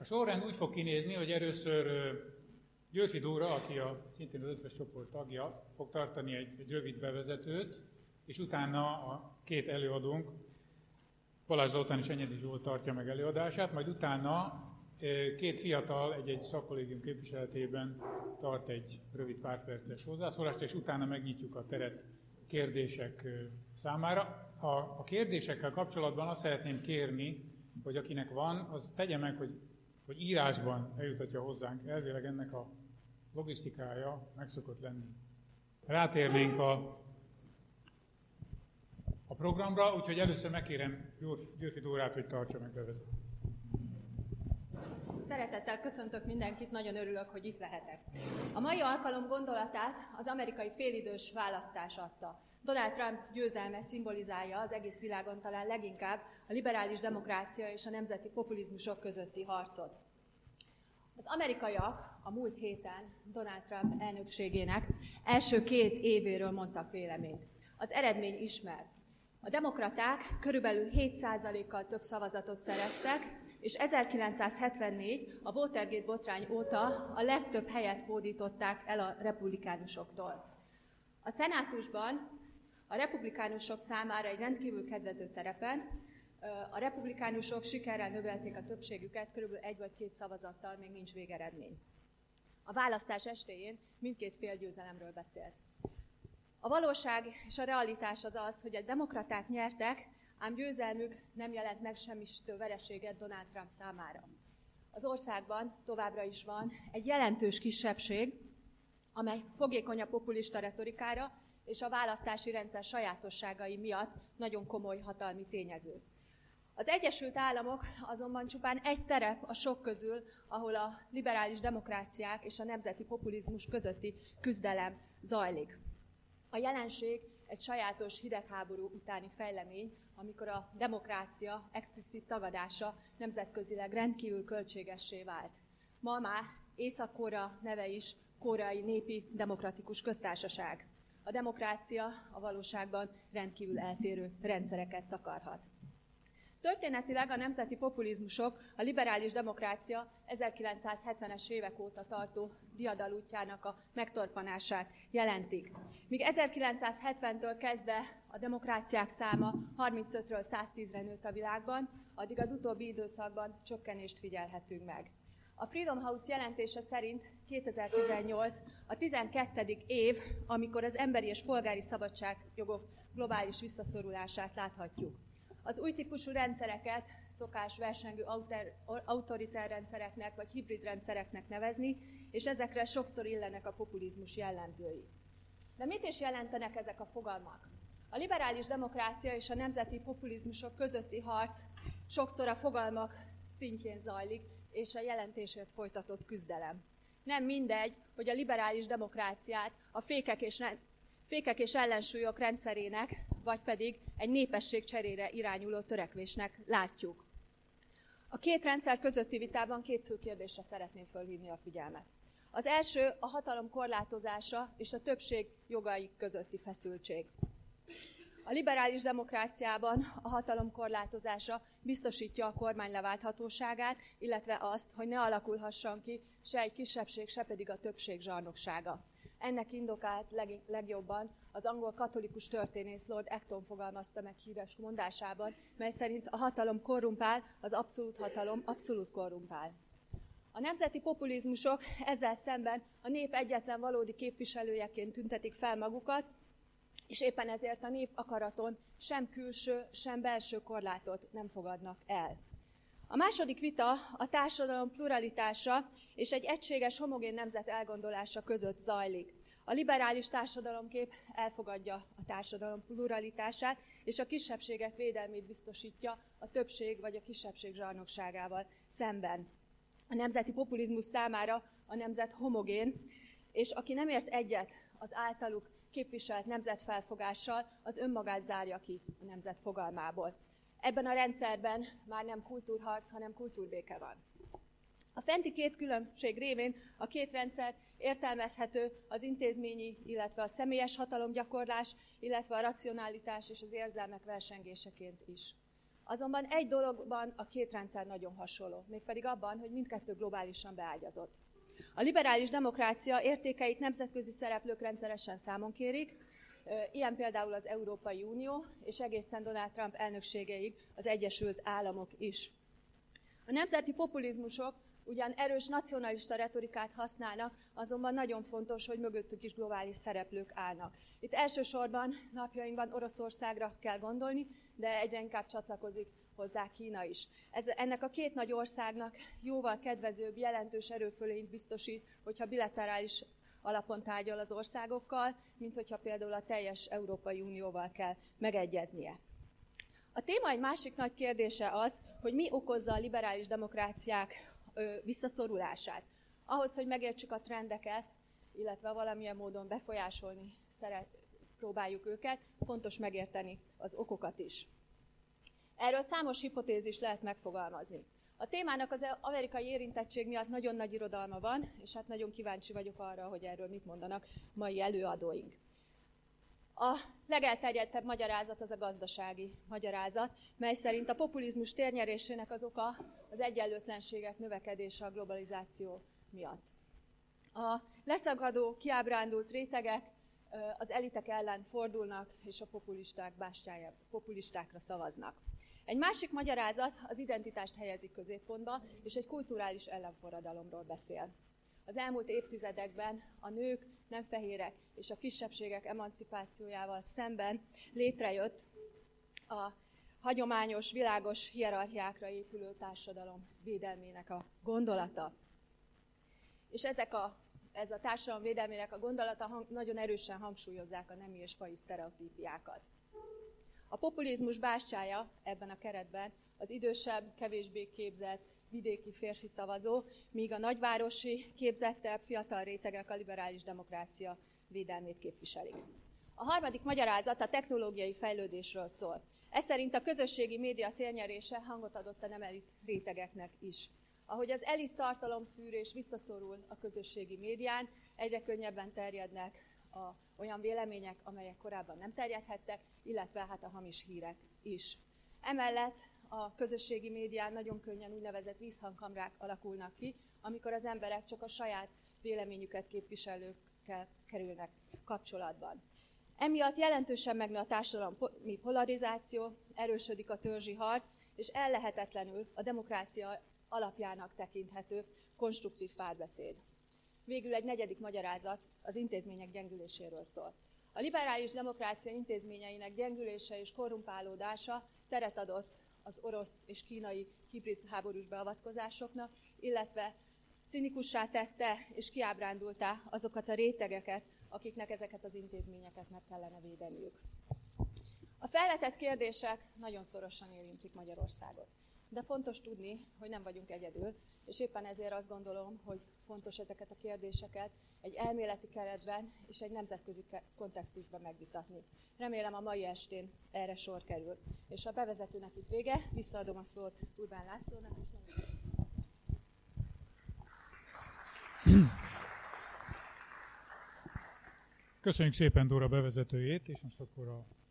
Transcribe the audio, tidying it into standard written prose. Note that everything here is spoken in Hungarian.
A sorrend úgy fog kinézni, hogy először Győrffy Dóra, aki szintén az Eötvös Csoport tagja, fog tartani egy rövid bevezetőt, és utána a két előadónk, Balázs Zoltán és Enyedi Zsolt tartja meg előadását, majd utána két fiatal egy-egy szakkollégium képviseletében tart egy rövid párperces hozzászólást, és utána megnyitjuk a teret kérdések számára. A kérdésekkel kapcsolatban azt szeretném kérni, hogy akinek van, az tegye meg, hogy írásban eljutatja hozzánk. Elvileg ennek a logisztikája meg szokott lenni. Rátérnénk a programra, úgyhogy először megkérem Győrffy Dórát, hogy tartsa meg bevezetőt. Szeretettel köszöntök mindenkit, nagyon örülök, hogy itt lehetek. A mai alkalom gondolatát az amerikai félidős választás adta. Donald Trump győzelme szimbolizálja az egész világon talán leginkább a liberális demokrácia és a nemzeti populizmusok közötti harcot. Az amerikaiak a múlt héten Donald Trump elnökségének első két évéről mondtak véleményt. Az eredmény ismert. A demokraták körülbelül 7%-kal több szavazatot szereztek, és 1974 a Watergate botrány óta a legtöbb helyet hódították el a republikánusoktól. A szenátusban a republikánusok számára egy rendkívül kedvező terepen a republikánusok sikerrel növelték a többségüket, kb. 1 vagy 2 szavazattal, még nincs végeredmény. A választás estéjén mindkét fél győzelemről beszélt. A valóság és a realitás az az, hogy a demokraták nyertek, ám győzelmük nem jelent megsemmisítő vereséget Donald Trump számára. Az országban továbbra is van egy jelentős kisebbség, amely fogékony a populista retorikára és a választási rendszer sajátosságai miatt nagyon komoly hatalmi tényező. Az Egyesült Államok azonban csupán egy terep a sok közül, ahol a liberális demokráciák és a nemzeti populizmus közötti küzdelem zajlik. A jelenség egy sajátos hidegháború utáni fejlemény, amikor a demokrácia explicit tagadása nemzetközileg rendkívül költségessé vált. Ma már Észak-Korea neve is Koreai Népi Demokratikus Köztársaság. A demokrácia a valóságban rendkívül eltérő rendszereket takarhat. Történetileg a nemzeti populizmusok a liberális demokrácia 1970-es évek óta tartó diadalútjának a megtorpanását jelentik. Míg 1970-től kezdve a demokráciák száma 35-ről 110-re nőtt a világban, addig az utóbbi időszakban csökkenést figyelhetünk meg. A Freedom House jelentése szerint 2018 a 12. év, amikor az emberi és polgári szabadságjogok globális visszaszorulását láthatjuk. Az új típusú rendszereket szokás versengő autoritár rendszereknek vagy hibrid rendszereknek nevezni, és ezekre sokszor illenek a populizmus jellemzői. De mit is jelentenek ezek a fogalmak? A liberális demokrácia és a nemzeti populizmusok közötti harc sokszor a fogalmak szintjén zajlik, és a jelentésért folytatott küzdelem. Nem mindegy, hogy a liberális demokráciát a fékek és ellensúlyok rendszerének, vagy pedig egy népesség cserére irányuló törekvésnek látjuk. A két rendszer közötti vitában két fő kérdésre szeretném fölhívni a figyelmet. Az első a hatalom korlátozása és a többség jogai közötti feszültség. A liberális demokráciában a hatalom korlátozása biztosítja a kormány leválthatóságát, illetve azt, hogy ne alakulhasson ki se egy kisebbség, se pedig a többség zsarnoksága. Ennek indokát legjobban az angol katolikus történész Lord Acton fogalmazta meg híres mondásában, mely szerint a hatalom korrumpál, az abszolút hatalom abszolút korrumpál. A nemzeti populizmusok ezzel szemben a nép egyetlen valódi képviselőjeként tüntetik fel magukat, és éppen ezért a nép akaraton sem külső, sem belső korlátot nem fogadnak el. A második vita a társadalom pluralitása és egy egységes, homogén nemzet elgondolása között zajlik. A liberális társadalomkép elfogadja a társadalom pluralitását, és a kisebbségek védelmét biztosítja a többség vagy a kisebbség zsarnokságával szemben. A nemzeti populizmus számára a nemzet homogén, és aki nem ért egyet az általuk képviselt nemzetfelfogással, az önmagát zárja ki a nemzet fogalmából. Ebben a rendszerben már nem kultúrharc, hanem kultúrbéke van. A fenti két különbség révén a két rendszer értelmezhető az intézményi, illetve a személyes hatalomgyakorlás, illetve a racionalitás és az érzelmek versengéseként is. Azonban egy dologban a két rendszer nagyon hasonló, mégpedig abban, hogy mindkettő globálisan beágyazott. A liberális demokrácia értékeit nemzetközi szereplők rendszeresen számon kérik, ilyen például az Európai Unió, és egészen Donald Trump elnökségéig az Egyesült Államok is. A nemzeti populizmusok ugyan erős nacionalista retorikát használnak, azonban nagyon fontos, hogy mögöttük is globális szereplők állnak. Itt elsősorban napjainkban Oroszországra kell gondolni, de egyre inkább csatlakozik hozzá Kína is. Ennek a két nagy országnak jóval kedvezőbb, jelentős erőfölényt biztosít, hogyha bilaterális alapon tárgyal az országokkal, mint hogyha például a teljes Európai Unióval kell megegyeznie. A téma egy másik nagy kérdése az, hogy mi okozza a liberális demokráciák visszaszorulását. Ahhoz, hogy megértsük a trendeket, illetve valamilyen módon befolyásolni próbáljuk őket, fontos megérteni az okokat is. Erről számos hipotézis lehet megfogalmazni. A témának az amerikai érintettség miatt nagyon nagy irodalma van, és hát nagyon kíváncsi vagyok arra, hogy erről mit mondanak mai előadóink. A legelterjedtebb magyarázat az a gazdasági magyarázat, mely szerint a populizmus térnyerésének az oka az egyenlőtlenségek növekedése a globalizáció miatt. A leszakadó, kiábrándult rétegek az elitek ellen fordulnak, és a populisták bástyájára, populistákra szavaznak. Egy másik magyarázat az identitást helyezik középpontba, és egy kulturális ellenforradalomról beszél. Az elmúlt évtizedekben a nők, nem fehérek és a kisebbségek emancipációjával szemben létrejött a hagyományos, világos hierarchiákra épülő társadalom védelmének a gondolata. És ez a társadalom védelmének a gondolata nagyon erősen hangsúlyozzák a nemi és faji sztereotípiákat. A populizmus bástyája ebben a keretben az idősebb, kevésbé képzett, vidéki férfi szavazó, míg a nagyvárosi, képzettebb, fiatal rétegek a liberális demokrácia védelmét képviselik. A harmadik magyarázat a technológiai fejlődésről szól. Ez szerint a közösségi média térnyerése hangot adott a nem elit rétegeknek is. Ahogy az elit tartalomszűrés visszaszorul a közösségi médián, egyre könnyebben terjednek olyan vélemények, amelyek korábban nem terjedhettek, illetve hát a hamis hírek is. Emellett a közösségi médián nagyon könnyen úgynevezett vízhangkamrák alakulnak ki, amikor az emberek csak a saját véleményüket képviselőkkel kerülnek kapcsolatban. Emiatt jelentősen megnő a társadalmi polarizáció, erősödik a törzsi harc, és ellehetetlenül a demokrácia alapjának tekinthető konstruktív párbeszéd. Végül egy negyedik magyarázat az intézmények gyengüléséről szól. A liberális demokrácia intézményeinek gyengülése és korrumpálódása teret adott az orosz és kínai hibrid háborús beavatkozásoknak, illetve cinikussá tette és kiábrándultá azokat a rétegeket, akiknek ezeket az intézményeket meg kellene védeniük. A felvetett kérdések nagyon szorosan érintik Magyarországot. De fontos tudni, hogy nem vagyunk egyedül, és éppen ezért azt gondolom, hogy fontos ezeket a kérdéseket egy elméleti keretben és egy nemzetközi kontextusban megvitatni. Remélem a mai estén erre sor kerül. És a bevezetőnek itt vége, visszaadom a szót Urbán Lászlónak. Köszönjük szépen Dóra bevezetőjét, és most akkor a